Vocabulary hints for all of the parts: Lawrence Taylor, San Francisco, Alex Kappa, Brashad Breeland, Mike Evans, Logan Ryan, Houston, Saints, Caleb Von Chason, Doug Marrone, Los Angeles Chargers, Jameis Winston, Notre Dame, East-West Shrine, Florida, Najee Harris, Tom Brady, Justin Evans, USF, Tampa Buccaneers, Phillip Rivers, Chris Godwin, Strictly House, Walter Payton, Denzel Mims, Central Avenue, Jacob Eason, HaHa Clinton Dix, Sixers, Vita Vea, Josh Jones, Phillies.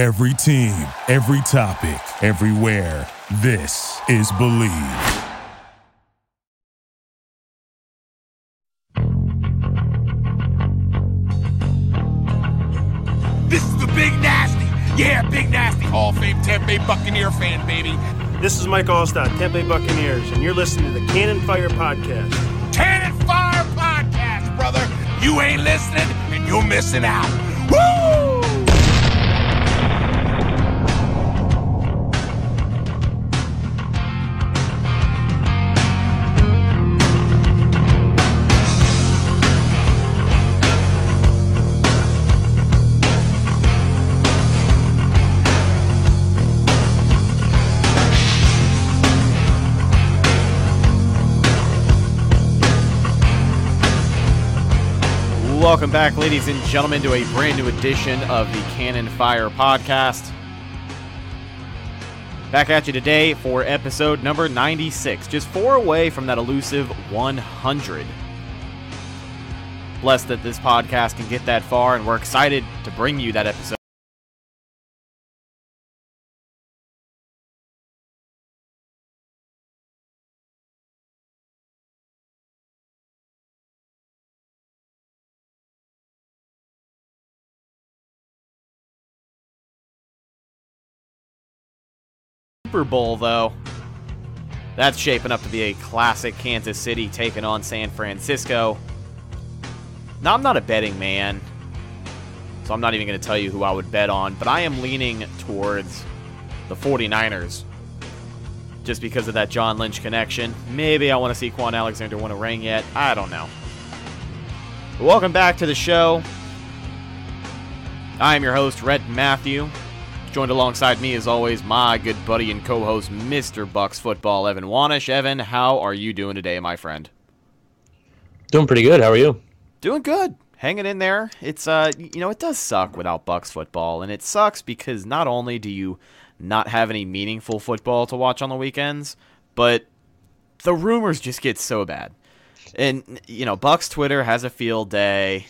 Every team, every topic, everywhere. This is Believe. This is the Big Nasty. Yeah, Big Nasty. Hall of Fame Tampa Buccaneer fan, baby. This is Mike Allstott, Tampa Buccaneers, and you're listening to the Cannon Fire Podcast. Cannon Fire Podcast, brother. You ain't listening, and you're missing out. Woo! Welcome back, ladies and gentlemen, to a brand new edition of the Cannon Fire Podcast. Back at you today for episode number 96, just 4 away from that elusive 100. Blessed that this podcast can get that far, and we're excited to bring you that episode. Super Bowl, though, that's shaping up to be a classic. Kansas City taking on San Francisco. Now, I'm not a betting man, so I'm not even going to tell you who I would bet on, but I am leaning towards the 49ers just because of that John Lynch connection. Maybe I want to see Quan Alexander win a ring yet. I don't know. But welcome back to the show. I am your host, Rhett Matthew. Joined alongside me, as always, my good buddy and co-host, Mr. Bucks Football, Evan Wanish. Evan, how are you doing today, my friend? Doing pretty good. How are you? Doing good. Hanging in there. It's, it does suck without Bucks football, and it sucks because not only do you not have any meaningful football to watch on the weekends, but the rumors just get so bad. And, Bucks Twitter has a field day.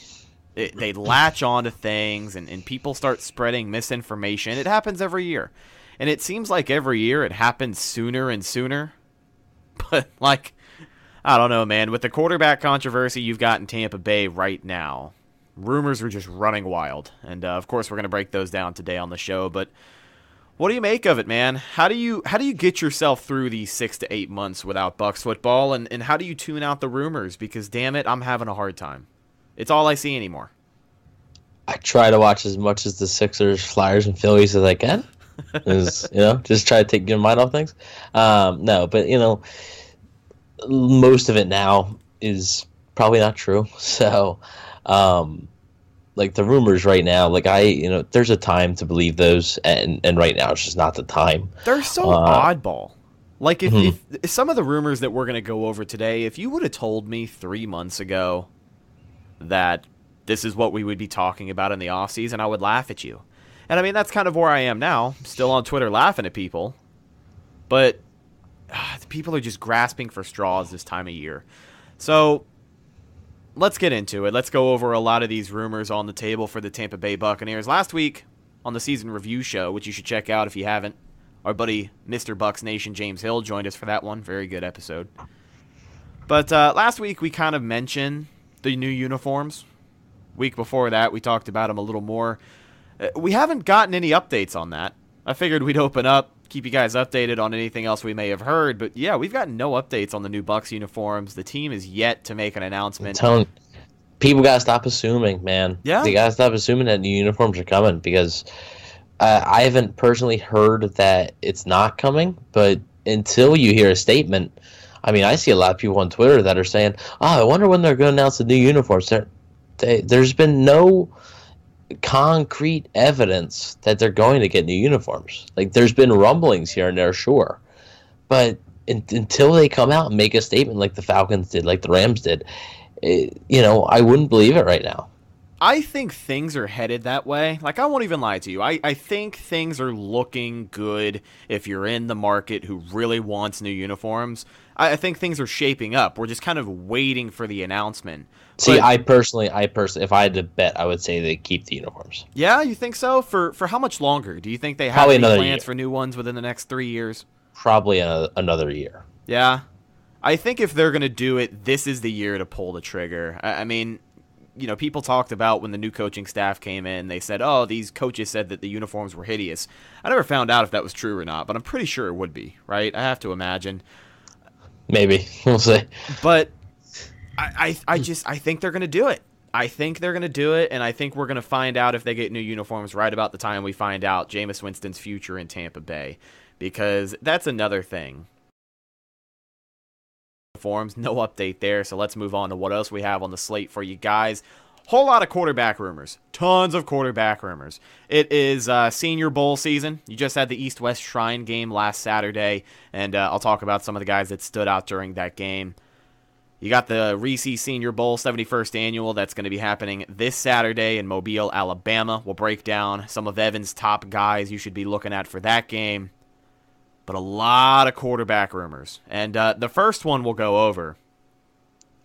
They latch on to things, and people start spreading misinformation. It happens every year. And it seems like every year it happens sooner and sooner. But, I don't know, man. With the quarterback controversy you've got in Tampa Bay right now, rumors are just running wild. And, of course, we're going to break those down today on the show. But what do you make of it, man? How do you get yourself through these 6 to 8 months without Bucks football? And how do you tune out the rumors? Because, damn it, I'm having a hard time. It's all I see anymore. I try to watch as much as the Sixers, Flyers, and Phillies as I can. Just try to get my mind off things. But most of it now is probably not true. So, the rumors right now, there's a time to believe those, and right now it's just not the time. They're so oddball. If some of the rumors that we're going to go over today, if you would have told me 3 months ago that this is what we would be talking about in the offseason, I would laugh at you. And, that's kind of where I am now. Still on Twitter laughing at people. But people are just grasping for straws this time of year. So let's get into it. Let's go over a lot of these rumors on the table for the Tampa Bay Buccaneers. Last week on the season review show, which you should check out if you haven't, our buddy Mr. Bucks Nation, James Hill, joined us for that one. Very good episode. But last week we kind of mentioned the new uniforms. Week before that, we talked about them a little more. We haven't gotten any updates on that. I figured we'd open up, keep you guys updated on anything else we may have heard. But, yeah, we've gotten no updates on the new Bucks uniforms. The team is yet to make an announcement. I'm telling people, got to stop assuming, man. Yeah. They got to stop assuming that new uniforms are coming because I haven't personally heard that it's not coming. But until you hear a statement, I see a lot of people on Twitter that are saying, I wonder when they're going to announce the new uniforms. There's been no concrete evidence that they're going to get new uniforms. There's been rumblings here and there, sure. But until they come out and make a statement like the Falcons did, like the Rams did, I wouldn't believe it right now. I think things are headed that way. Like, I won't even lie to you. I think things are looking good if you're in the market who really wants new uniforms. I think things are shaping up. We're just kind of waiting for the announcement. See, but, I personally, if I had to bet, I would say they keep the uniforms. Yeah, you think so? For how much longer? Do you think they have probably any plans for new ones within the next 3 years? Probably another year. Yeah. I think if they're going to do it, this is the year to pull the trigger. I mean... You know, people talked about when the new coaching staff came in, they said, oh, these coaches said that the uniforms were hideous. I never found out if that was true or not, but I'm pretty sure it would be, right? I have to imagine. Maybe. We'll see. But I think they're going to do it. I think they're going to do it, and I think we're going to find out if they get new uniforms right about the time we find out Jameis Winston's future in Tampa Bay, because that's another thing. Forms, no update there, so let's move on to what else we have on the slate for you guys. Whole lot of quarterback rumors, tons of quarterback rumors. It is Senior Bowl season. You just had the East-West Shrine game last Saturday, and I'll talk about some of the guys that stood out during that game. You got the Reese Senior Bowl, 71st annual, that's going to be happening this Saturday in Mobile, Alabama. We'll break down some of Evan's top guys you should be looking at for that game. But a lot of quarterback rumors. And the first one we'll go over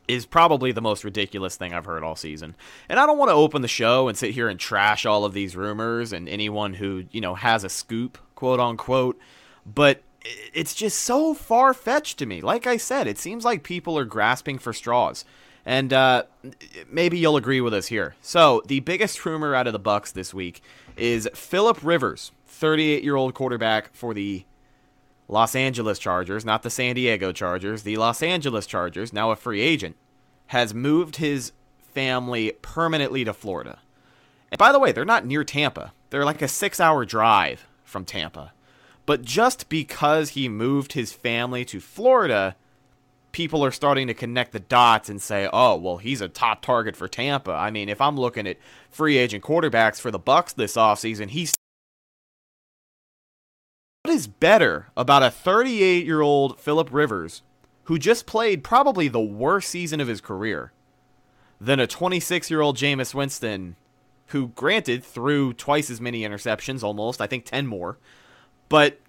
is probably the most ridiculous thing I've heard all season. And I don't want to open the show and sit here and trash all of these rumors and anyone who, you know, has a scoop, quote unquote. But it's just so far-fetched to me. Like I said, it seems like people are grasping for straws. And maybe you'll agree with us here. So the biggest rumor out of the Bucs this week is Phillip Rivers, 38-year-old quarterback for the Los Angeles Chargers, not the San Diego Chargers, the Los Angeles Chargers, now a free agent, has moved his family permanently to Florida. And by the way, they're not near Tampa. They're like a 6-hour drive from Tampa. But just because he moved his family to Florida, people are starting to connect the dots and say, oh, well, he's a top target for Tampa. I mean, if I'm looking at free agent quarterbacks for the Bucs this offseason, he's... What is better about a 38-year-old Phillip Rivers, who just played probably the worst season of his career, than a 26-year-old Jameis Winston, who granted threw twice as many interceptions, almost, I think 10 more. But,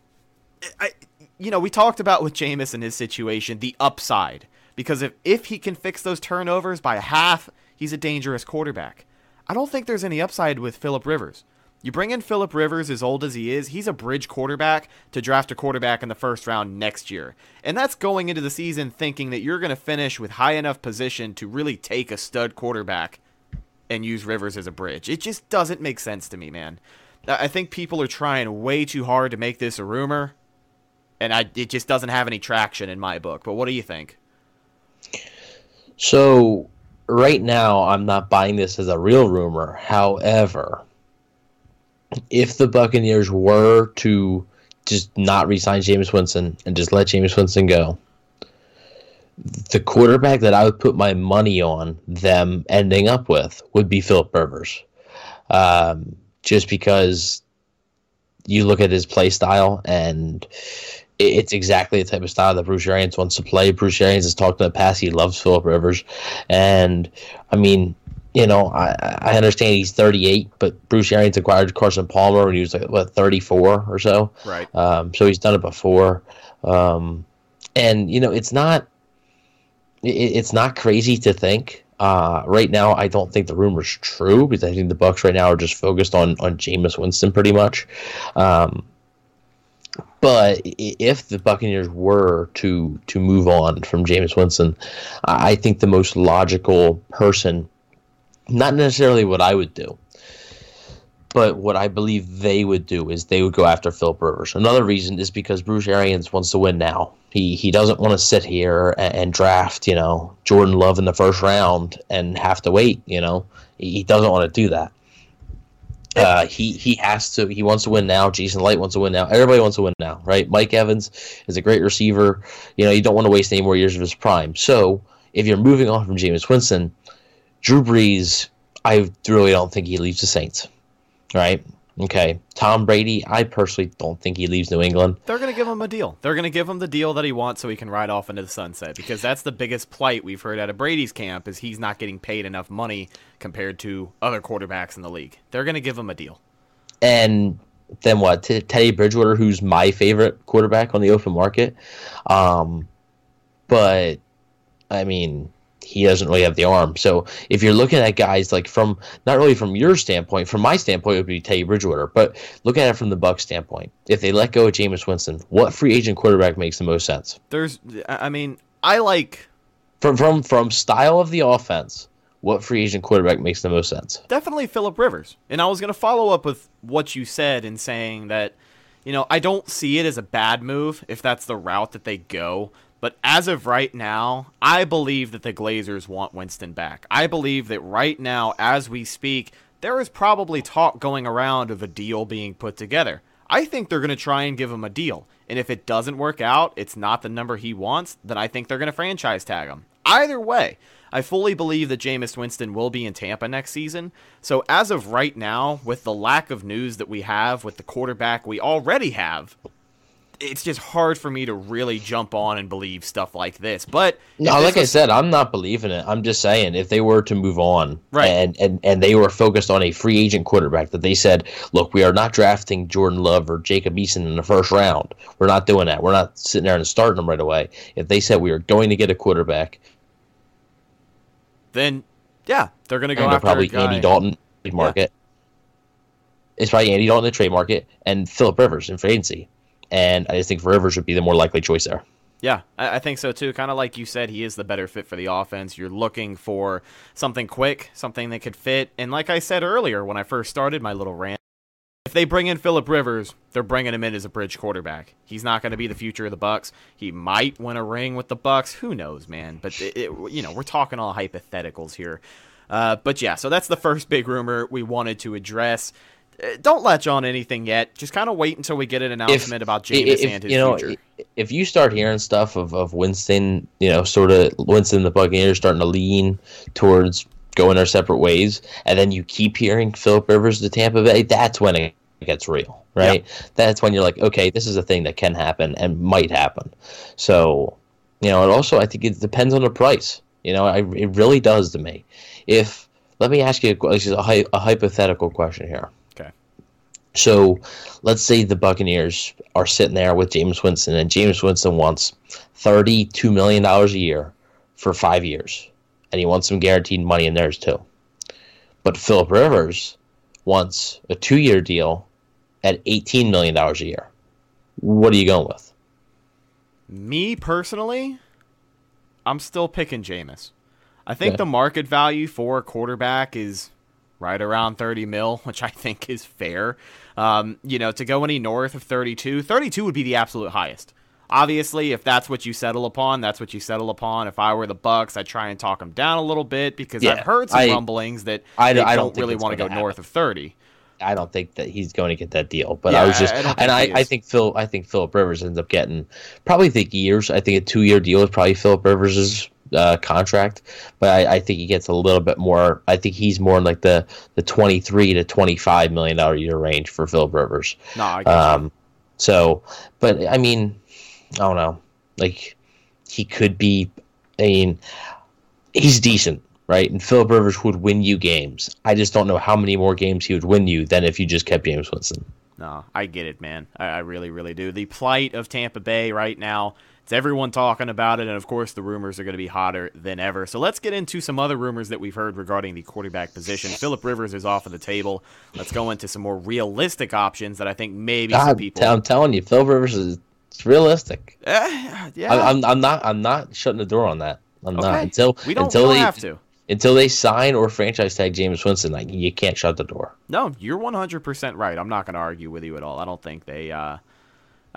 you know, we talked about with Jameis and his situation, the upside. Because if he can fix those turnovers by half, he's a dangerous quarterback. I don't think there's any upside with Phillip Rivers. You bring in Phillip Rivers, as old as he is, he's a bridge quarterback to draft a quarterback in the first round next year. And that's going into the season thinking that you're going to finish with high enough position to really take a stud quarterback and use Rivers as a bridge. It just doesn't make sense to me, man. I think people are trying way too hard to make this a rumor, and it just doesn't have any traction in my book. But what do you think? So, right now, I'm not buying this as a real rumor. However... if the Buccaneers were to just not re-sign Jameis Winston and just let Jameis Winston go, the quarterback that I would put my money on them ending up with would be Phillip Rivers. Just because you look at his play style, and it's exactly the type of style that Bruce Arians wants to play. Bruce Arians has talked in the past. He loves Phillip Rivers. And, I mean... You know, I understand he's 38, but Bruce Arians acquired Carson Palmer when he was, like, what, 34 or so? Right. So he's done it before. And, you know, it's not crazy to think. Right now, I don't think the rumor's true, because I think the Bucs right now are just focused on Jameis Winston pretty much. But if the Buccaneers were to move on from Jameis Winston, I think the most logical person... not necessarily what I would do, but what I believe they would do is they would go after Phillip Rivers. Another reason is because Bruce Arians wants to win now. He doesn't want to sit here and draft, you know, Jordan Love in the first round and have to wait, you know. He doesn't want to do that. He has to. He wants to win now. Jason Light wants to win now. Everybody wants to win now, right? Mike Evans is a great receiver. You know, you don't want to waste any more years of his prime. So if you're moving on from Jameis Winston, Drew Brees, I really don't think he leaves the Saints, right? Okay, Tom Brady, I personally don't think he leaves New England. They're going to give him a deal. They're going to give him the deal that he wants so he can ride off into the sunset, because that's the biggest plight we've heard out of Brady's camp is he's not getting paid enough money compared to other quarterbacks in the league. They're going to give him a deal. And then what? Teddy Bridgewater, who's my favorite quarterback on the open market. But, I mean, he doesn't really have the arm. So if you're looking at guys like from not really from your standpoint, from my standpoint it would be Teddy Bridgewater, but look at it from the Bucs standpoint. If they let go of Jameis Winston, what free agent quarterback makes the most sense? From style of the offense, what free agent quarterback makes the most sense? Definitely Phillip Rivers. And I was going to follow up with what you said in saying that, you know, I don't see it as a bad move if that's the route that they go. But as of right now, I believe that the Glazers want Winston back. I believe that right now, as we speak, there is probably talk going around of a deal being put together. I think they're going to try and give him a deal. And if it doesn't work out, it's not the number he wants, then I think they're going to franchise tag him. Either way, I fully believe that Jameis Winston will be in Tampa next season. So as of right now, with the lack of news that we have with the quarterback we already have, it's just hard for me to really jump on and believe stuff like this. But no, like I said, I'm not believing it. I'm just saying if they were to move on and they were focused on a free agent quarterback that they said, look, we are not drafting Jordan Love or Jacob Eason in the first round. We're not doing that. We're not sitting there and starting them right away. If they said we are going to get a quarterback, then, yeah, they're going to go after probably a guy. Andy Dalton market. Yeah. It's probably Andy Dalton in the trade market and Phillip Rivers in free agency. And I just think Rivers would be the more likely choice there. Yeah, I think so too. Kind of like you said, he is the better fit for the offense. You're looking for something quick, something that could fit. And like I said earlier when I first started my little rant, if they bring in Phillip Rivers, they're bringing him in as a bridge quarterback. He's not going to be the future of the Bucs. He might win a ring with the Bucs. Who knows, man? But, we're talking all hypotheticals here. But, yeah, so that's the first big rumor we wanted to address. Don't latch on anything yet. Just kind of wait until we get an announcement about Jameis and his future. If you start hearing stuff of Winston, sort of Winston the Buccaneers starting to lean towards going their separate ways, and then you keep hearing Phillip Rivers to Tampa Bay, that's when it gets real, right? Yep. That's when you're like, okay, this is a thing that can happen and might happen. So, and also I think it depends on the price. It really does to me. Let me ask you a hypothetical question here. So let's say the Buccaneers are sitting there with Jameis Winston, and Jameis Winston wants $32 million a year for 5 years, and he wants some guaranteed money in theirs too. But Phillip Rivers wants a 2-year deal at $18 million a year. What are you going with? Me personally, I'm still picking Jameis. I think the market value for a quarterback is right around 30 mil, which I think is fair. To go any north of 32 would be the absolute highest. Obviously, if that's what you settle upon, that's what you settle upon. If I were the Bucs, I'd try and talk them down a little bit because I've heard some rumblings that I don't really want to go north of 30. I don't think that he's going to get that deal, but I think Phillip Rivers ends up getting probably years. I think a 2-year deal is probably Phillip Rivers's contract, but I think he gets a little bit more. I think he's more in like the $23 to $25 million a year range for Phillip Rivers. No, I guess so, but I mean, I don't know. Like he could be. I mean, he's decent, right? And Phillip Rivers would win you games. I just don't know how many more games he would win you than if you just kept Jameis Winston. No, I get it, man. I really, really do. The plight of Tampa Bay right now. It's everyone talking about it, and of course the rumors are going to be hotter than ever. So let's get into some other rumors that we've heard regarding the quarterback position. Phillip Rivers is off of the table. Let's go into some more realistic options that I think maybe some people. I'm telling you, Phillip Rivers is realistic. Yeah, I'm not shutting the door on that. I'm not until they have to. Until they sign or franchise tag Jameis Winston, like you can't shut the door. No, you're 100% right. I'm not going to argue with you at all. I don't think they.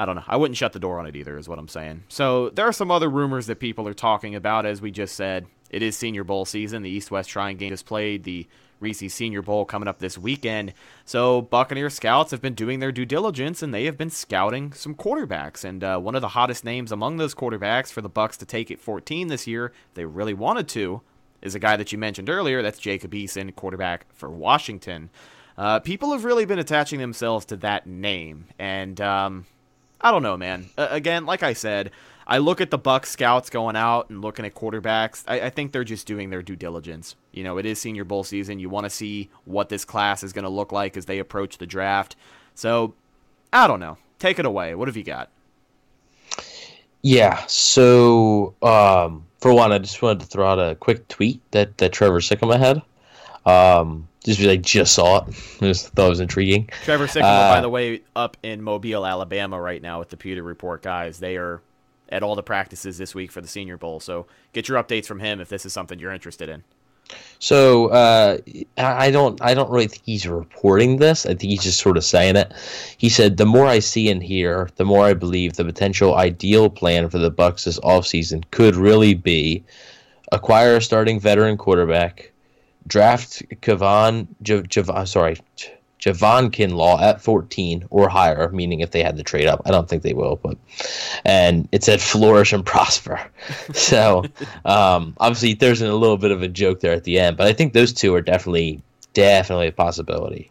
I don't know. I wouldn't shut the door on it either is what I'm saying. So there are some other rumors that people are talking about. As we just said, it is Senior Bowl season. The East-West Shrine game is played. The Reese Senior Bowl coming up this weekend. So Buccaneer scouts have been doing their due diligence, and they have been scouting some quarterbacks. And one of the hottest names among those quarterbacks for the Bucs to take at 14 this year, if they really wanted to, is a guy that you mentioned earlier. That's Jacob Eason, quarterback for Washington. People have really been attaching themselves to that name, and I don't know, man. Again, like I said, I look at the Bucs scouts going out and looking at quarterbacks. I think they're just doing their due diligence. You know, it is Senior Bowl season. You want to see what this class is going to look like as they approach the draft. So, I don't know. Take it away. What have you got? Yeah, so for one, I just wanted to throw out a quick tweet that Trevor Sikama had. Just because I just saw it. Just thought it was intriguing. Trevor Sikama, by the way, up in Mobile, Alabama right now with the Pewter Report guys. They are at all the practices this week for the Senior Bowl. So get your updates from him if this is something you're interested in. So I don't really think he's reporting this. I think he's just sort of saying it. He said, "The more I see and hear, the more I believe the potential ideal plan for the Bucs this offseason could really be acquire a starting veteran quarterback, draft Javon Kinlaw at 14 or higher, meaning if they had to trade up. I don't think they will, but and it said flourish and prosper." So obviously there's a little bit of a joke there at the end, but I think those two are definitely a possibility.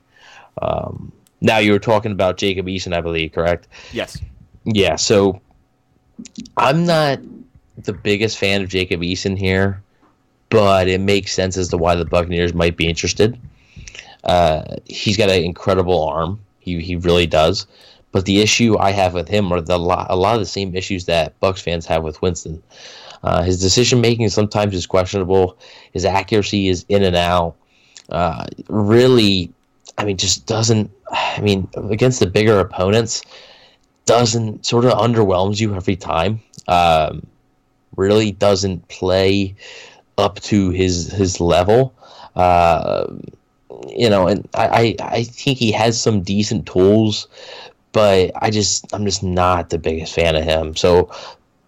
Now you were talking about Jacob Eason, I believe, correct? Yes. Yeah, so I'm not the biggest fan of Jacob Eason here, but it makes sense as to why the Buccaneers might be interested. He's got an incredible arm. He really does. But the issue I have with him are a lot of the same issues that Bucs fans have with Winston. His decision-making sometimes is questionable. His accuracy is in and out. Really, I mean, just doesn't – I mean, against the bigger opponents, doesn't – sort of underwhelms you every time. Really doesn't play up to his level. You know, and I think he has some decent tools, but I'm just not the biggest fan of him. So,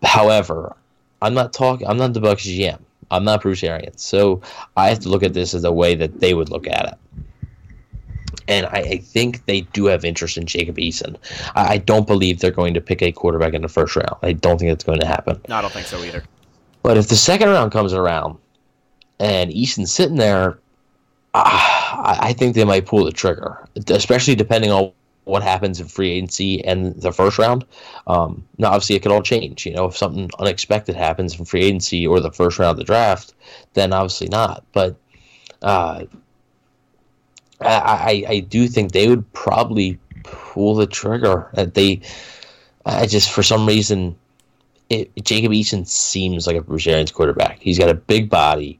however, I'm not the Bucs GM. I'm not Bruce Arians. So I have to look at this as a way that they would look at it. And I think they do have interest in Jacob Eason. I don't believe they're going to pick a quarterback in the first round. I don't think that's going to happen. No, I don't think so either. But if the second round comes around and Eason's sitting there, I think they might pull the trigger, especially depending on what happens in free agency and the first round. Now, obviously, it could all change. You know, if something unexpected happens in free agency or the first round of the draft, then obviously not. But I do think they would probably pull the trigger. For some reason, Jacob Eason seems like a Bruce Arians quarterback. He's got a big body.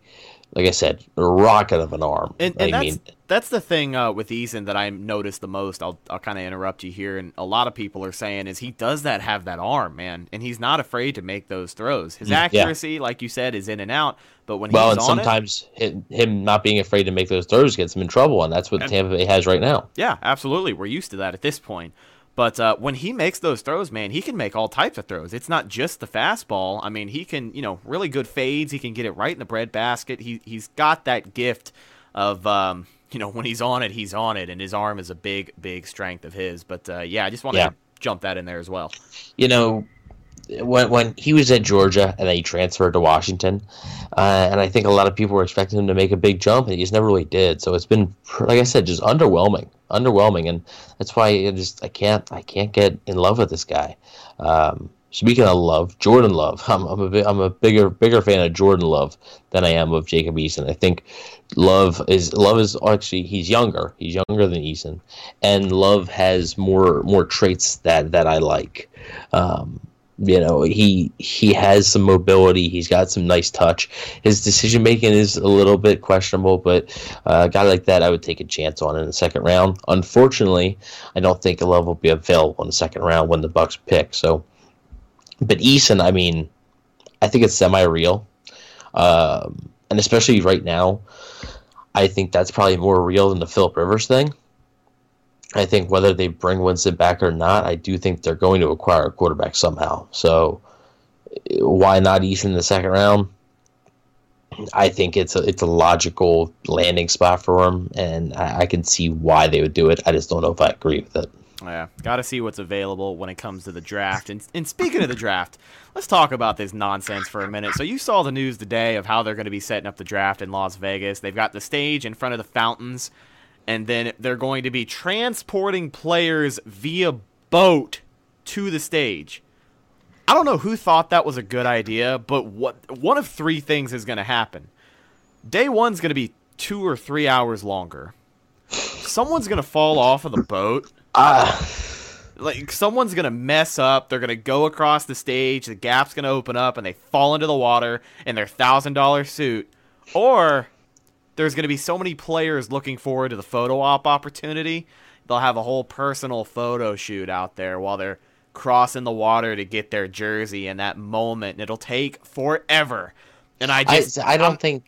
Like I said, a rocket of an arm. And that's the thing with Eason that I noticed the most. I'll kind of interrupt you here. And a lot of people are saying is he does have that arm, man. And he's not afraid to make those throws. His accuracy, like you said, is in and out. But when he's on it. Well, and sometimes him not being afraid to make those throws gets him in trouble. And that's what Tampa Bay has right now. Yeah, absolutely. We're used to that at this point. But when he makes those throws, man, he can make all types of throws. It's not just the fastball. I mean, he can, you know, really good fades. He can get it right in the breadbasket. He's got that gift of, you know, when he's on it, and his arm is a big, big strength of his. But, yeah, I just wanted to jump that in there as well. You know, when he was at Georgia and then he transferred to Washington, and I think a lot of people were expecting him to make a big jump, and he just never really did. So it's been, like I said, just underwhelming, and that's why I can't get in love with this guy. Speaking of love, Jordan Love, I'm a bigger fan of Jordan Love than I am of Jacob Eason. I think Love is actually he's younger than Eason, and Love has more traits that I like. You know, he has some mobility. He's got some nice touch. His decision making is a little bit questionable, but a guy like that I would take a chance on in the second round. Unfortunately, I don't think Love will be available in the second round when the Bucs pick. So, but Eason, I mean, I think it's semi-real, and especially right now, I think that's probably more real than the Phillip Rivers thing. I think whether they bring Winston back or not, I do think they're going to acquire a quarterback somehow. So why not Eason in the second round? I think it's a logical landing spot for him, and I can see why they would do it. I just don't know if I agree with it. Yeah, got to see what's available when it comes to the draft. And speaking of the draft, let's talk about this nonsense for a minute. So you saw the news today of how they're going to be setting up the draft in Las Vegas. They've got the stage in front of the fountains. and then they're going to be transporting players via boat to the stage. I don't know who thought that was a good idea, but one of three things is going to happen. Day one's going to be 2 or 3 hours longer. Someone's going to fall off of the boat. Like, someone's going to mess up. They're going to go across the stage. The gap's going to open up, and they fall into the water in their $1,000 suit. Or there's going to be so many players looking forward to the photo op opportunity. They'll have a whole personal photo shoot out there while they're crossing the water to get their jersey in that moment. And it'll take forever. And I think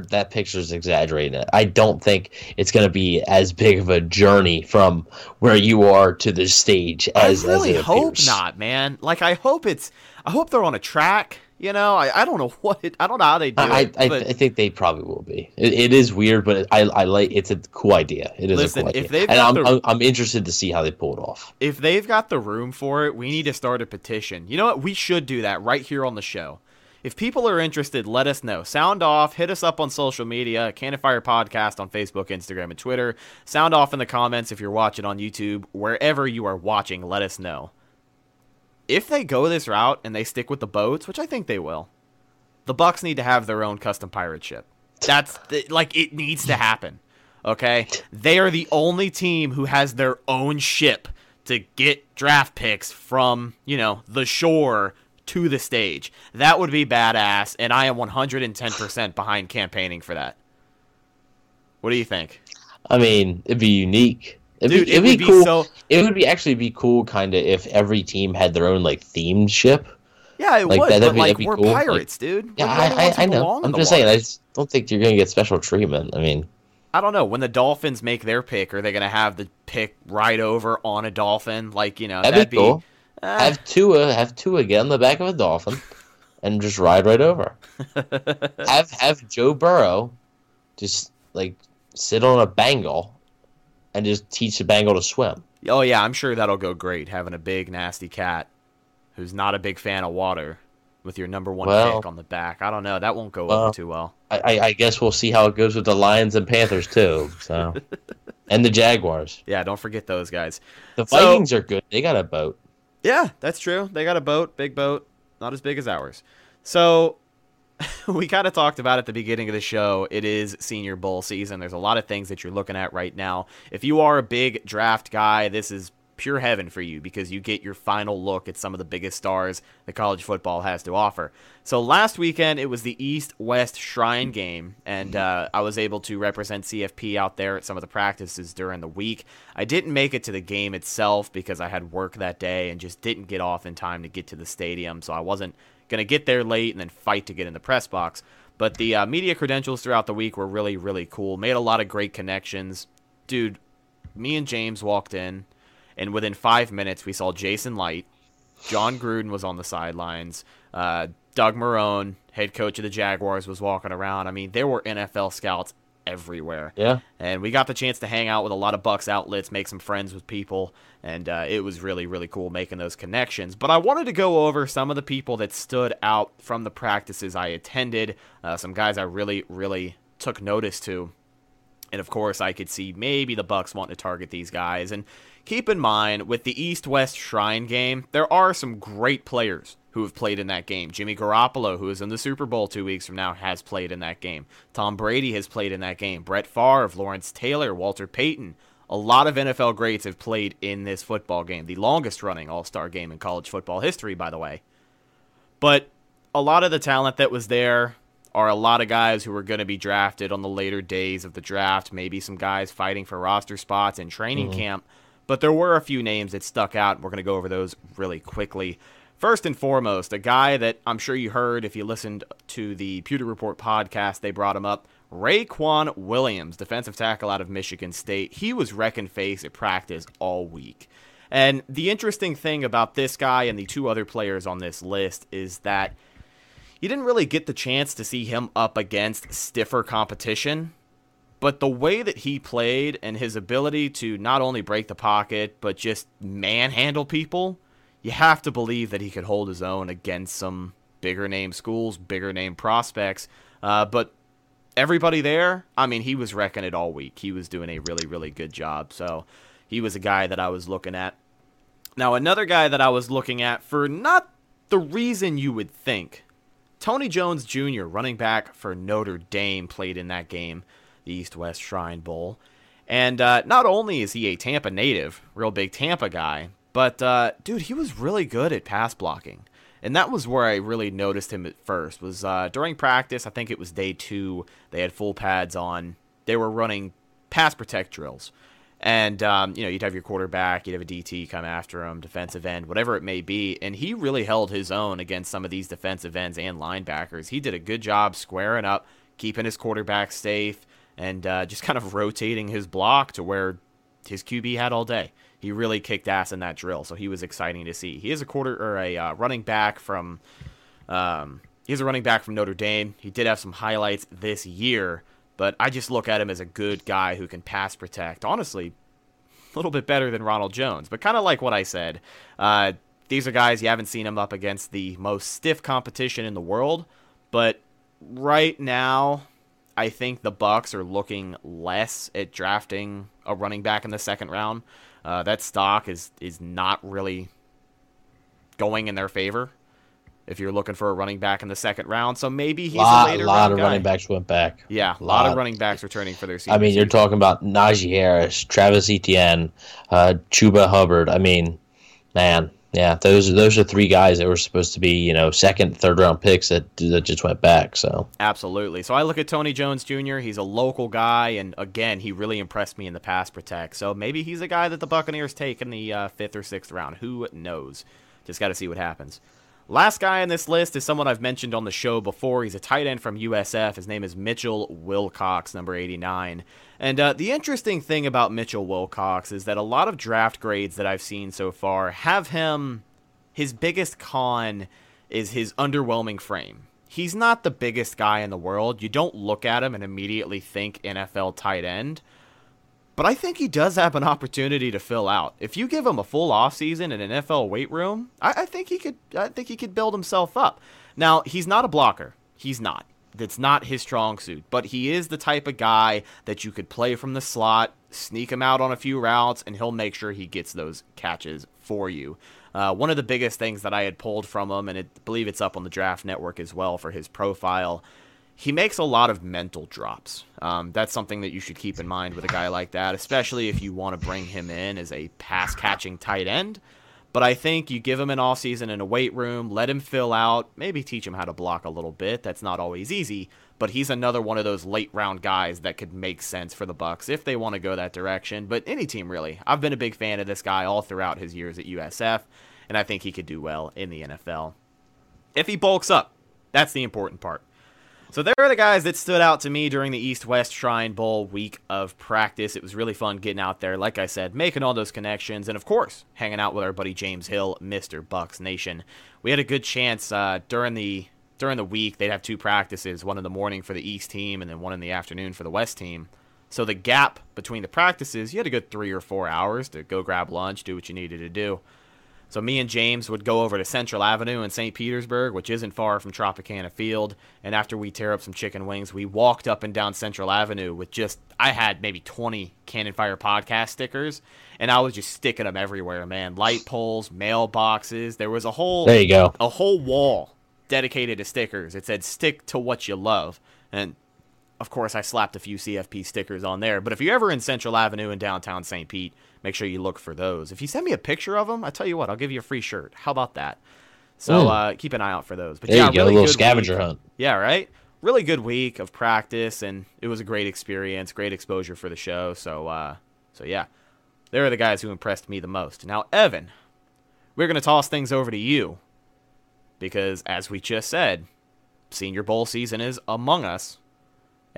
that picture's exaggerating it. I don't think it's going to be as big of a journey from where you are to the stage as it appears. I really hope not, man. Like, I hope they're on a track. You know, I don't know how they do it. I think they probably will be. It is weird, but I like. It's a cool idea. It is a cool idea. I'm interested to see how they pull it off. If they've got the room for it, we need to start a petition. You know what? We should do that right here on the show. If people are interested, let us know. Sound off. Hit us up on social media. Cannon Fire Podcast on Facebook, Instagram, and Twitter. Sound off in the comments if you're watching on YouTube. Wherever you are watching, let us know. If they go this route and they stick with the boats, which I think they will, the Bucs need to have their own custom pirate ship. It needs to happen. Okay? They are the only team who has their own ship to get draft picks from, you know, the shore to the stage. That would be badass, and I am 110% behind campaigning for that. What do you think? I mean, it'd be unique. It'd be cool. It would be actually be cool, kind of, if every team had their own like themed ship. Yeah, it would. We're cool. Pirates, dude. Yeah, I know. I'm just saying, I just don't think you're gonna get special treatment. I mean, I don't know. When the Dolphins make their pick, are they gonna have the pick ride over on a dolphin? Like, you know, that'd be cool. Have Tua get on the back of a dolphin and just ride right over. have Joe Burrow just like sit on a Bengal and just teach the Bengal to swim. Oh yeah, I'm sure that'll go great, having a big nasty cat who's not a big fan of water with your number one pick on the back. I don't know, that won't go over too well. I guess we'll see how it goes with the Lions and Panthers too. So and the Jaguars. Yeah, don't forget those guys. The Vikings are good. They got a boat. Yeah, that's true. They got a boat, big boat, not as big as ours. So we kind of talked about at the beginning of the show, it is Senior Bowl season. There's a lot of things that you're looking at right now. If you are a big draft guy, this is pure heaven for you because you get your final look at some of the biggest stars that college football has to offer. So last weekend, it was the East-West Shrine game, and I was able to represent CFP out there at some of the practices during the week. I didn't make it to the game itself because I had work that day and just didn't get off in time to get to the stadium, so I wasn't going to get there late and then fight to get in the press box. But the media credentials throughout the week were really, really cool. Made a lot of great connections. Dude, me and James walked in, and within 5 minutes, we saw Jason Light. John Gruden was on the sidelines. Doug Marrone, head coach of the Jaguars, was walking around. I mean, there were NFL scouts everywhere. Yeah. And we got the chance to hang out with a lot of Bucs outlets, make some friends with people, and it was really, really cool making those connections. But I wanted to go over some of the people that stood out from the practices I attended, some guys I really, really took notice to. And, of course, I could see maybe the Bucs wanting to target these guys. And keep in mind, with the East-West Shrine game, there are some great players who have played in that game. Jimmy Garoppolo, who is in the Super Bowl 2 weeks from now, has played in that game. Tom Brady has played in that game. Brett Favre, Lawrence Taylor, Walter Payton. A lot of NFL greats have played in this football game. The longest-running All-Star game in college football history, by the way. But a lot of the talent that was there are a lot of guys who are going to be drafted on the later days of the draft, maybe some guys fighting for roster spots in training camp, but there were a few names that stuck out, and we're going to go over those really quickly. First and foremost, a guy that I'm sure you heard if you listened to the Pewter Report podcast, they brought him up, Raekwon Williams, defensive tackle out of Michigan State. He was wrecking face at practice all week. And the interesting thing about this guy and the two other players on this list is that you didn't really get the chance to see him up against stiffer competition, but the way that he played and his ability to not only break the pocket, but just manhandle people, you have to believe that he could hold his own against some bigger name schools, bigger name prospects. But everybody there, I mean, he was wrecking it all week. He was doing a really, really good job. So he was a guy that I was looking at. Now, another guy that I was looking at for not the reason you would think, Tony Jones Jr., running back for Notre Dame, played in that game, the East-West Shrine Bowl. And not only is he a Tampa native, real big Tampa guy, but, dude, he was really good at pass blocking. And that was where I really noticed him at first, was during practice, I think it was day two, they had full pads on. They were running pass protect drills. And, you know, you'd have your quarterback, you'd have a DT come after him, defensive end, whatever it may be. And he really held his own against some of these defensive ends and linebackers. He did a good job squaring up, keeping his quarterback safe, and just kind of rotating his block to where his QB had all day. He really kicked ass in that drill, so he was exciting to see. He is a running back from Notre Dame. He did have some highlights this year, but I just look at him as a good guy who can pass protect. Honestly, a little bit better than Ronald Jones, but kind of like what I said. These are guys you haven't seen him up against the most stiff competition in the world, but right now, I think the Bucs are looking less at drafting a running back in the second round. That stock is not really going in their favor if you're looking for a running back in the second round. So maybe he's a lot of running backs went back. Yeah, a lot of running backs returning for their season. I mean, you're talking about Najee Harris, Travis Etienne, Chuba Hubbard. I mean, man, yeah, those are three guys that were supposed to be, you know, second, third round picks that just went back. So absolutely. So I look at Tony Jones Jr. He's a local guy, and again, he really impressed me in the pass protect. So maybe he's a guy that the Buccaneers take in the fifth or sixth round. Who knows? Just got to see what happens. Last guy on this list is someone I've mentioned on the show before. He's a tight end from USF. His name is Mitchell Wilcox, number 89. And the interesting thing about Mitchell Wilcox is that a lot of draft grades that I've seen so far have him, his biggest con is his underwhelming frame. He's not the biggest guy in the world. You don't look at him and immediately think NFL tight end. But I think he does have an opportunity to fill out. If you give him a full offseason in an NFL weight room, I think he could build himself up. Now, he's not a blocker. He's not. That's not his strong suit. But he is the type of guy that you could play from the slot, sneak him out on a few routes, and he'll make sure he gets those catches for you. One of the biggest things that I had pulled from him, and I believe it's up on the Draft Network as well for his profile, he makes a lot of mental drops. That's something that you should keep in mind with a guy like that, especially if you want to bring him in as a pass-catching tight end. But I think you give him an offseason in a weight room, let him fill out, maybe teach him how to block a little bit. That's not always easy, but he's another one of those late-round guys that could make sense for the Bucs if they want to go that direction. But any team, really. I've been a big fan of this guy all throughout his years at USF, and I think he could do well in the NFL. If he bulks up, that's the important part. So there are the guys that stood out to me during the East-West Shrine Bowl week of practice. It was really fun getting out there, like I said, making all those connections, and of course, hanging out with our buddy James Hill, Mr. Bucks Nation. We had a good chance during the week. They'd have two practices, one in the morning for the East team and then one in the afternoon for the West team. So the gap between the practices, you had a good 3 or 4 hours to go grab lunch, do what you needed to do. So me and James would go over to Central Avenue in St. Petersburg, which isn't far from Tropicana Field, and after we tear up some chicken wings, we walked up and down Central Avenue with I had maybe 20 Cannon Fire Podcast stickers, and I was just sticking them everywhere, man. Light poles, mailboxes, there was a whole wall dedicated to stickers. It said, stick to what you love, and of course, I slapped a few CFP stickers on there. But if you're ever in Central Avenue in downtown St. Pete, make sure you look for those. If you send me a picture of them, I tell you what, I'll give you a free shirt. How about that? So keep an eye out for those. But there you go, really a little scavenger hunt. Yeah, right? Really good week of practice, and it was a great experience, great exposure for the show. So yeah, they're the guys who impressed me the most. Now, Evan, we're going to toss things over to you because, as we just said, Senior Bowl season is among us.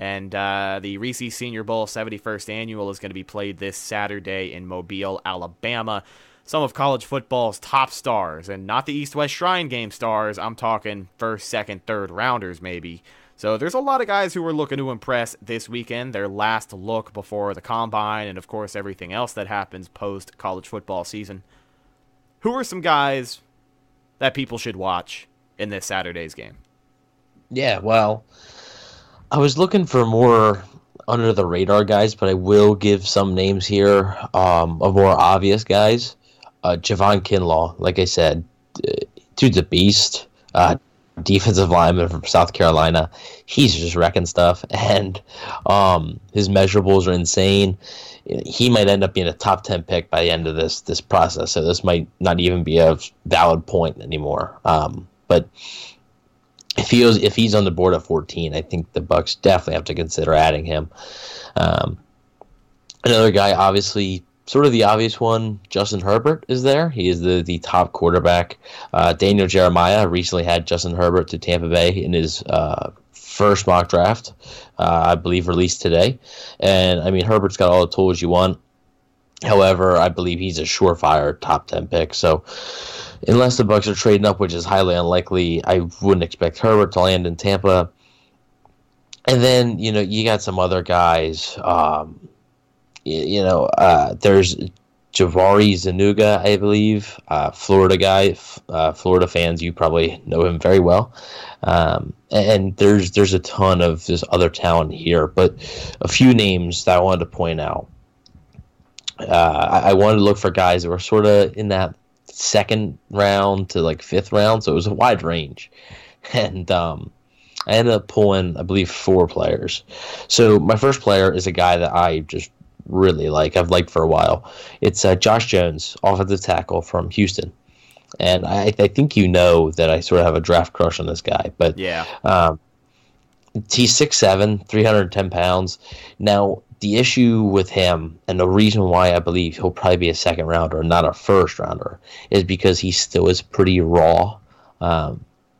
And the Reese Senior Bowl 71st Annual is going to be played this Saturday in Mobile, Alabama. Some of college football's top stars, and not the East-West Shrine Game stars. I'm talking first, second, third rounders maybe. So there's a lot of guys who are looking to impress this weekend. Their last look before the Combine and, of course, everything else that happens post-college football season. Who are some guys that people should watch in this Saturday's game? Yeah, well, I was looking for more under-the-radar guys, but I will give some names here of more obvious guys. Javon Kinlaw, like I said, dude's a beast. Defensive lineman from South Carolina. He's just wrecking stuff, and his measurables are insane. He might end up being a top 10 pick by the end of this process, so this might not even be a valid point anymore. But if he's on the board at 14, I think the Bucks definitely have to consider adding him. Another guy, obviously, sort of the obvious one, Justin Herbert is there. He is the top quarterback. Daniel Jeremiah recently had Justin Herbert to Tampa Bay in his first mock draft, I believe released today. And, I mean, Herbert's got all the tools you want. However, I believe he's a surefire top 10 pick. So unless the Bucks are trading up, which is highly unlikely, I wouldn't expect Herbert to land in Tampa. And then, you know, you got some other guys. There's Javari Zanuga, I believe, Florida guy. Florida fans, you probably know him very well. And there's a ton of this other talent here, but a few names that I wanted to point out. I wanted to look for guys that were sort of in that second round to like fifth round, so it was a wide range. And I ended up pulling, I believe, 4 players. So my first player is a guy that I just really like. I've liked for a while. It's Josh Jones, offensive tackle from Houston, and I think you know that I sort of have a draft crush on this guy. But yeah, he's 6'7", 310 pounds. Now the issue with him, and the reason why I believe he'll probably be a second rounder, not a first rounder, is because he still is pretty raw.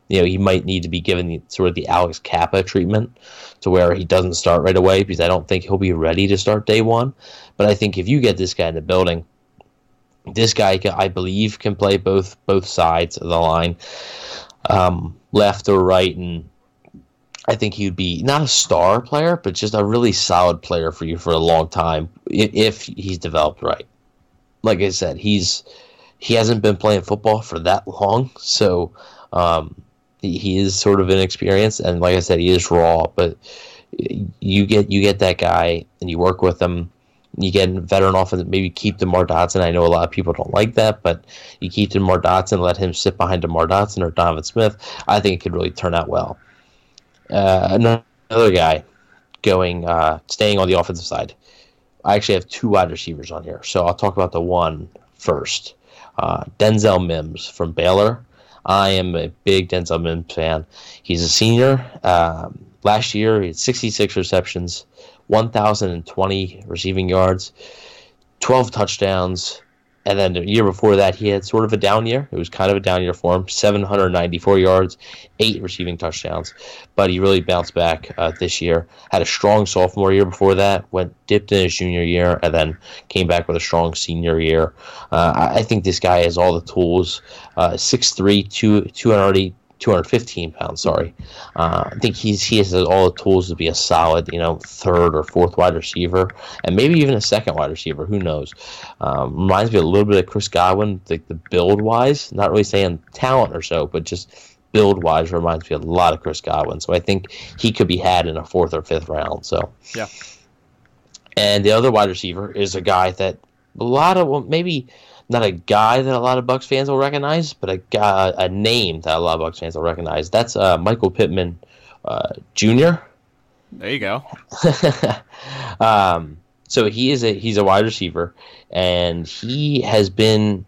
He might need to be given the Alex Kappa treatment, to where he doesn't start right away, because I don't think he'll be ready to start day one. But I think if you get this guy in the building, this guy, I believe, can play both sides of the line, left or right. And I think he'd be not a star player, but just a really solid player for you for a long time if he's developed right. Like I said, he hasn't been playing football for that long, so he is sort of inexperienced, and like I said, he is raw. But you get that guy, and you work with him. You get a veteran offense. Maybe keep DeMar Dotson. I know a lot of people don't like that, but you keep DeMar Dotson, let him sit behind DeMar Dotson or Donovan Smith. I think it could really turn out well. Another guy staying on the offensive side. I actually have 2 wide receivers on here, so I'll talk about the one first. Denzel Mims from Baylor. I am a big Denzel Mims fan. He's a senior. Last year, he had 66 receptions, 1,020 receiving yards, 12 touchdowns. And then the year before that, he had sort of a down year. It was kind of a down year for him, 794 yards, 8 receiving touchdowns. But he really bounced back this year. Had a strong sophomore year before that, dipped in his junior year, and then came back with a strong senior year. I think this guy has all the tools. 6'3", 215 pounds, sorry. I think he has all the tools to be a solid, third or fourth wide receiver, and maybe even a second wide receiver. Who knows? Reminds me a little bit of Chris Godwin, like the build-wise. Not really saying talent or so, but just build-wise reminds me a lot of Chris Godwin. So I think he could be had in a fourth or fifth round. So yeah. And the other wide receiver is a guy that a lot of maybe – not a guy that a lot of Bucs fans will recognize, but a name that a lot of Bucs fans will recognize. That's Michael Pittman Jr. There you go. So he's a wide receiver, and he has been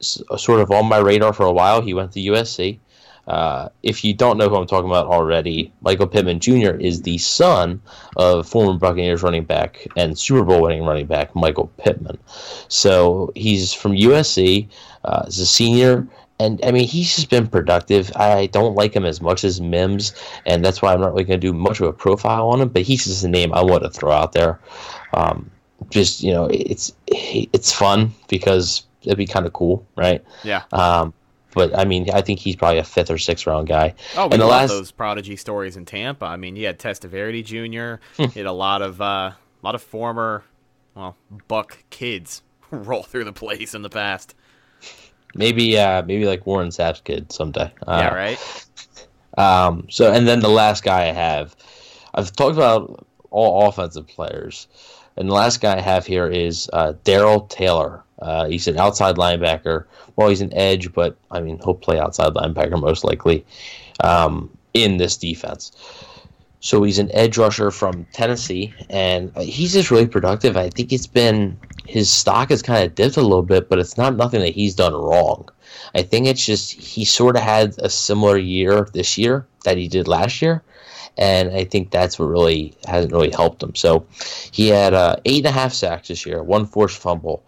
sort of on my radar for a while. He went to USC. If you don't know who I'm talking about already, Michael Pittman Jr. is the son of former Buccaneers running back and Super Bowl winning running back Michael Pittman. So he's from USC, he's a senior, and I mean, he's just been productive. I don't like him as much as Mims, and that's why I'm not really going to do much of a profile on him, but he's just a name I want to throw out there. It's fun because it'd be kind of cool, right? Yeah. But, I mean, I think he's probably a fifth or sixth round guy. Oh, we love those prodigy stories in Tampa. I mean, he had Testaverde Jr. He had a lot of former, Buck kids roll through the place in the past. Maybe like Warren Sapp's kid someday. Yeah, right. So, and then the last guy I have I've talked about all offensive players. And the last guy I have here is Darrell Taylor. He's an outside linebacker. Well, he's an edge, but, I mean, he'll play outside linebacker most likely in this defense. So he's an edge rusher from Tennessee, and he's just really productive. I think it's been his stock has kind of dipped a little bit, but it's not nothing that he's done wrong. I think it's just he sort of had a similar year this year that he did last year, and I think that's what really hasn't really helped him. So he had 8.5 sacks this year, 1 forced fumble,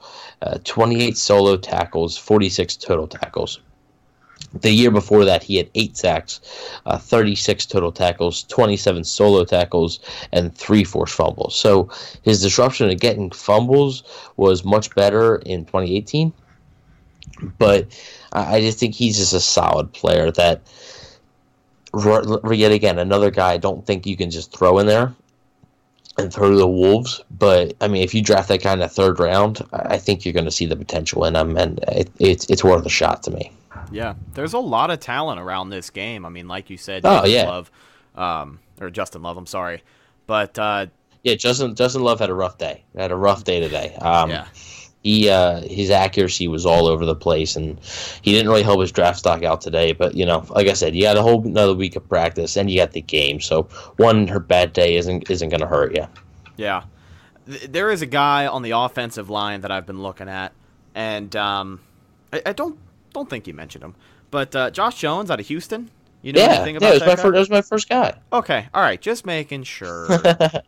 28 solo tackles, 46 total tackles. The year before that, he had 8 sacks, 36 total tackles, 27 solo tackles, and 3 forced fumbles. So his disruption of getting fumbles was much better in 2018. But I just think he's just a solid player that, yet again, another guy I don't think you can just throw in there and throw the Wolves. But, I mean, if you draft that guy in the 3rd round, I think you're going to see the potential in him, and it's worth a shot to me. Yeah, there's a lot of talent around this game. I mean, like you said, Justin Love, I'm sorry. But Justin Love had a rough day. Had a rough day today. His accuracy was all over the place, and he didn't really help his draft stock out today. But, you know, like I said, you got a whole another week of practice, and you got the game. So one bad day isn't going to hurt you. Yeah. There is a guy on the offensive line that I've been looking at, and I don't think you mentioned him, but Josh Jones out of Houston. You know anything about that? That was my first guy. Okay, all right, just making sure. But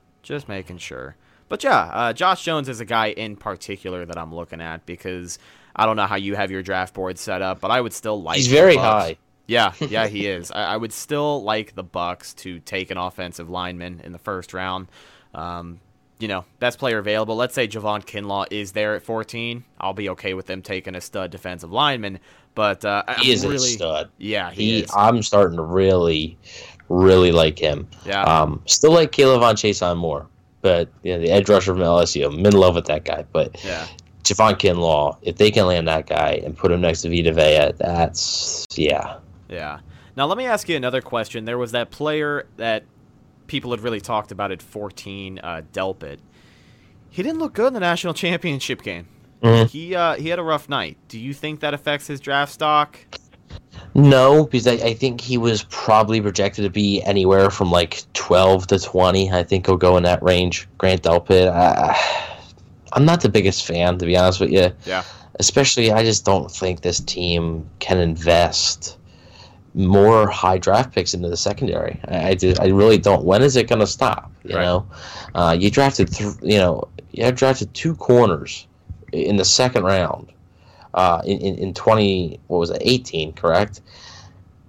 yeah, Josh Jones is a guy in particular that I'm looking at because I don't know how you have your draft board set up, but I would still like. He's very high. Yeah, he is. I would still like the Bucs to take an offensive lineman in the 1st round. You know, best player available. Let's say Javon Kinlaw is there at 14. I'll be okay with them taking a stud defensive lineman, but he is really a stud. Yeah, he is. I'm starting to really, really like him. Yeah. Still like Caleb Von Chason more, but you know, the edge rusher from LSU, I'm in love with that guy. But yeah, Javon Kinlaw, if they can land that guy and put him next to Vita Vea, that's yeah. Now let me ask you another question. There was that player that people had really talked about at 14, Delpit. He didn't look good in the national championship game. Mm-hmm. He had a rough night. Do you think that affects his draft stock? No, because I think he was probably projected to be anywhere from like 12 to 20. I think he'll go in that range. Grant Delpit, I'm not the biggest fan, to be honest with you. Yeah. Especially, I just don't think this team can invest more high draft picks into the secondary. I really don't. When is it going to stop? You know, you drafted 2 corners in the 2nd round in 18, correct?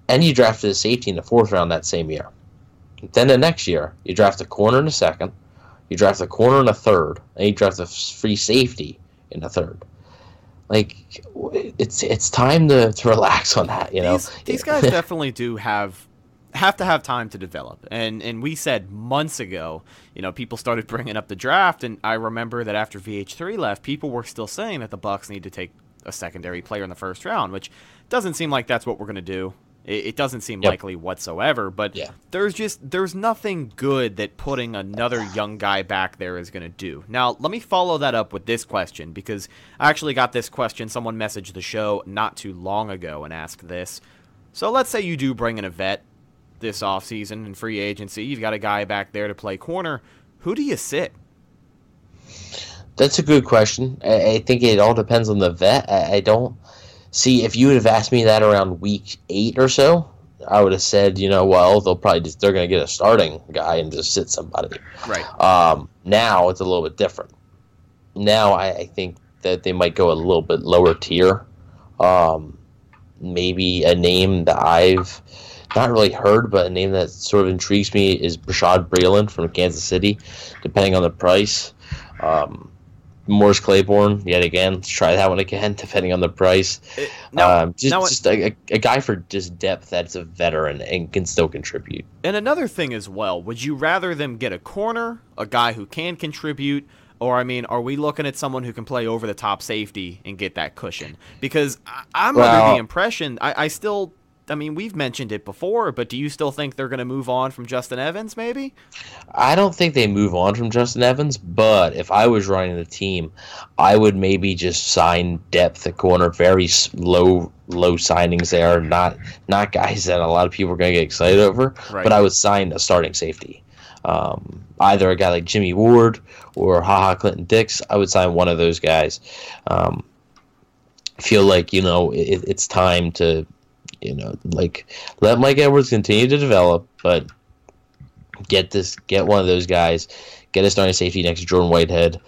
And you drafted a safety in the 4th round that same year. Then the next year, you draft a corner in the 2nd, you draft a corner in the 3rd, and you draft a free safety in the 3rd. Like, it's time to relax on that, you know? These guys definitely do have to have time to develop. And we said months ago, you know, people started bringing up the draft, and I remember that after VH3 left, people were still saying that the Bucs need to take a secondary player in the 1st round, which doesn't seem like that's what we're going to do. It doesn't seem likely whatsoever, but there's nothing good that putting another young guy back there is going to do. Now, let me follow that up with this question, because I actually got this question. Someone messaged the show not too long ago and asked this. So let's say you do bring in a vet this offseason in free agency. You've got a guy back there to play corner. Who do you sit? That's a good question. I think it all depends on the vet. I don't. See, if you would have asked me that around week 8 or so, I would have said, you know, well, they're going to get a starting guy and just sit somebody. Right. Now it's a little bit different. Now I think that they might go a little bit lower tier. Maybe a name that I've not really heard, but a name that sort of intrigues me is Brashad Breeland from Kansas City, depending on the price. Morris Claiborne, yet again. Let's try that one again, depending on the price. Just a guy for just depth that's a veteran and can still contribute. And another thing as well, would you rather them get a corner, a guy who can contribute, or, I mean, are we looking at someone who can play over the top safety and get that cushion? Because I'm under the impression I still I mean, we've mentioned it before, but do you still think they're going to move on from Justin Evans, maybe? I don't think they move on from Justin Evans, but if I was running the team, I would maybe just sign depth at corner, very low signings there, not guys that a lot of people are going to get excited over, right. But I would sign a starting safety. Either a guy like Jimmy Ward or HaHa Clinton Dix, I would sign one of those guys. Feel like, you know, it's time to, you know, like, let Mike Edwards continue to develop, but get one of those guys, get a starting safety next to Jordan Whitehead,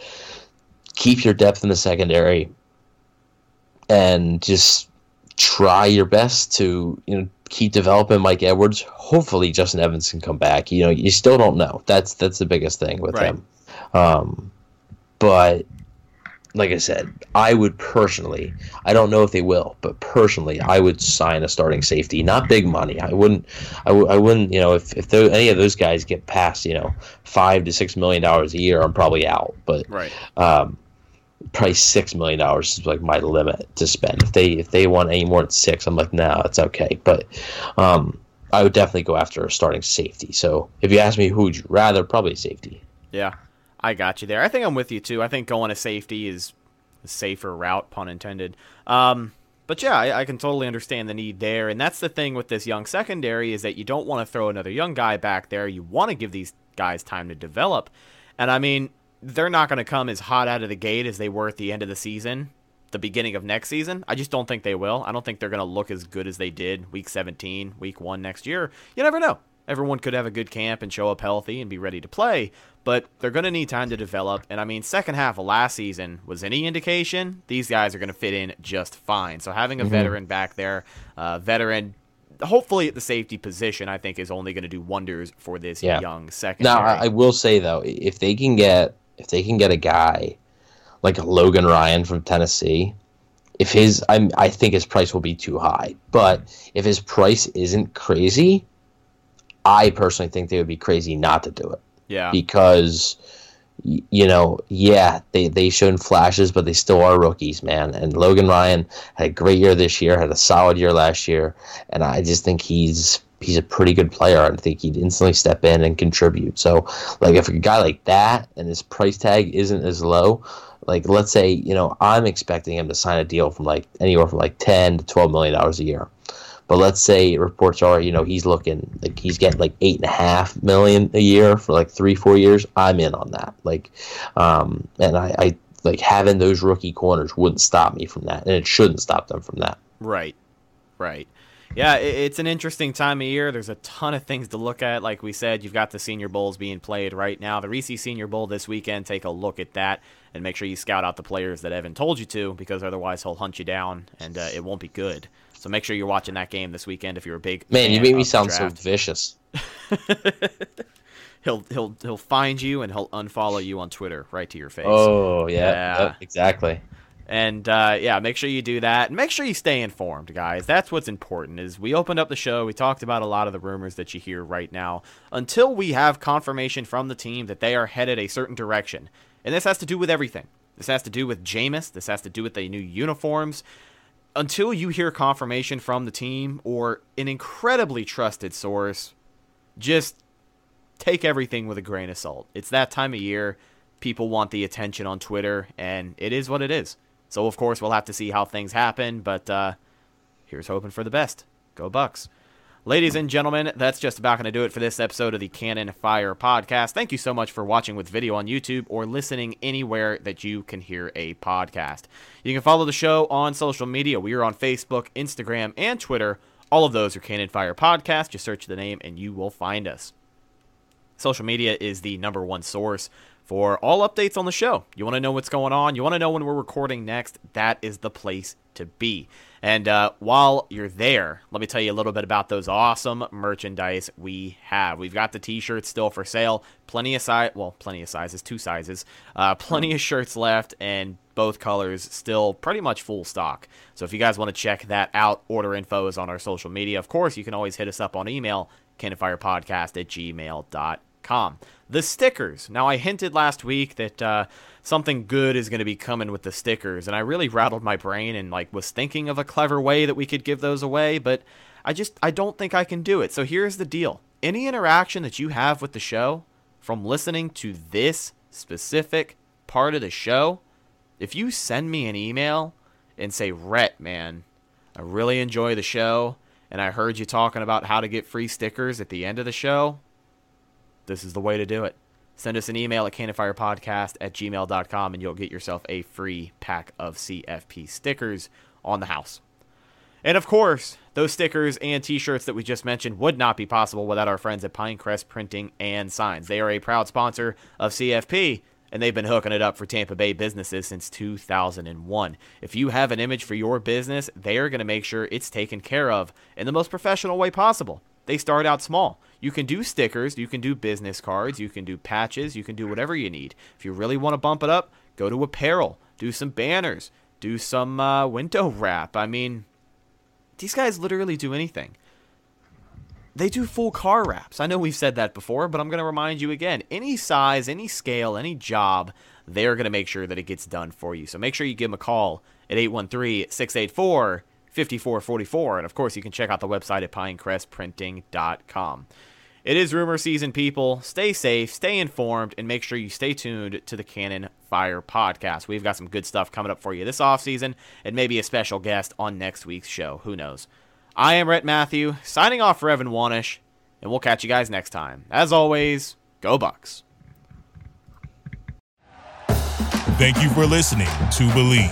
keep your depth in the secondary, and just try your best to, you know, keep developing Mike Edwards. Hopefully Justin Evans can come back. You know, you still don't know. That's the biggest thing with him. But like I said, I would personally, I don't know if they will, but personally, I would sign a starting safety. Not big money. I wouldn't. You know, if any of those guys get past, you know, $5 to $6 million a year, I'm probably out. But probably $6 million is like my limit to spend. If they want any more than $6 million, I'm like, no, it's okay. But I would definitely go after a starting safety. So if you ask me, who would you rather? Probably safety. Yeah. I got you there. I think I'm with you, too. I think going to safety is a safer route, pun intended. But, yeah, I can totally understand the need there. And that's the thing with this young secondary is that you don't want to throw another young guy back there. You want to give these guys time to develop. And, I mean, they're not going to come as hot out of the gate as they were at the end of the season, the beginning of next season. I just don't think they will. I don't think they're going to look as good as they did Week 17, Week 1 next year. You never know. Everyone could have a good camp and show up healthy and be ready to play, but they're going to need time to develop. And, I mean, second half of last season was any indication, these guys are going to fit in just fine. So having a veteran back there, hopefully at the safety position, I think is only going to do wonders for this young secondary. Now, I will say, though, if they can get a guy like Logan Ryan from Tennessee, I think his price will be too high. But if his price isn't crazy, I personally think they would be crazy not to do it. Yeah. Because, you know, they showed flashes, but they still are rookies, man. And Logan Ryan had a great year this year, had a solid year last year, and I just think he's a pretty good player. I think he'd instantly step in and contribute. So, like, if a guy like that and his price tag isn't as low, like, let's say, you know, I'm expecting him to sign a deal from, like, anywhere from, like, $10 to $12 million a year. But let's say reports are, you know, he's looking like he's getting like $8.5 million a year for like 3-4 years. I'm in on that. Like, and I like having those rookie corners wouldn't stop me from that, and it shouldn't stop them from that. Right. Yeah, it's an interesting time of year. There's a ton of things to look at. Like we said, you've got the Senior Bowls being played right now. The Reese Senior Bowl this weekend. Take a look at that and make sure you scout out the players that Evan told you to, because otherwise he'll hunt you down and it won't be good. So make sure you're watching that game this weekend if you're a big man. You made me sound so vicious. He'll find you and he'll unfollow you on Twitter right to your face. Oh yeah. Exactly. And make sure you do that. And make sure you stay informed, guys. That's what's important. Is we opened up the show, we talked about a lot of the rumors that you hear right now. Until we have confirmation from the team that they are headed a certain direction, and this has to do with everything. This has to do with Jameis. This has to do with the new uniforms. Until you hear confirmation from the team or an incredibly trusted source, just take everything with a grain of salt. It's that time of year. People want the attention on Twitter, and it is what it is. So, of course, we'll have to see how things happen, but here's hoping for the best. Go Bucks. Ladies and gentlemen, that's just about going to do it for this episode of the Cannon Fire Podcast. Thank you so much for watching with video on YouTube or listening anywhere that you can hear a podcast. You can follow the show on social media. We are on Facebook, Instagram, and Twitter. All of those are Cannon Fire Podcast. Just search the name and you will find us. Social media is the number one source for all updates on the show. You want to know what's going on? You want to know when we're recording next? That is the place to be. And while you're there, let me tell you a little bit about those awesome merchandise we have. We've got the t-shirts still for sale. Plenty of sizes, 2 sizes. Plenty of shirts left, and both colors still pretty much full stock. So if you guys want to check that out, order info is on our social media. Of course, you can always hit us up on email, cannonfirepodcast@gmail.com. Stamps.com. The stickers. Now, I hinted last week that something good is going to be coming with the stickers, and I really rattled my brain and was thinking of a clever way that we could give those away, but I don't think I can do it. So here's the deal. Any interaction that you have with the show, from listening to this specific part of the show, if you send me an email and say, Rhett, man, I really enjoy the show, and I heard you talking about how to get free stickers at the end of the show, this is the way to do it. Send us an email at cannonfirepodcast@gmail.com, and you'll get yourself a free pack of CFP stickers on the house. And, of course, those stickers and T-shirts that we just mentioned would not be possible without our friends at Pinecrest Printing and Signs. They are a proud sponsor of CFP, and they've been hooking it up for Tampa Bay businesses since 2001. If you have an image for your business, they are going to make sure it's taken care of in the most professional way possible. They start out small. You can do stickers, you can do business cards, you can do patches, you can do whatever you need. If you really want to bump it up, go to apparel, do some banners, do some window wrap. I mean, these guys literally do anything. They do full car wraps. I know we've said that before, but I'm going to remind you again. Any size, any scale, any job, they're going to make sure that it gets done for you. So make sure you give them a call at 813-684-5444. And, of course, you can check out the website at pinecrestprinting.com. It is rumor season, people. Stay safe, stay informed, and make sure you stay tuned to the Cannon Fire Podcast. We've got some good stuff coming up for you this offseason and maybe a special guest on next week's show. Who knows? I am Rhett Matthew, signing off for Evan Wanish, and we'll catch you guys next time. As always, go Bucks. Thank you for listening to Believe.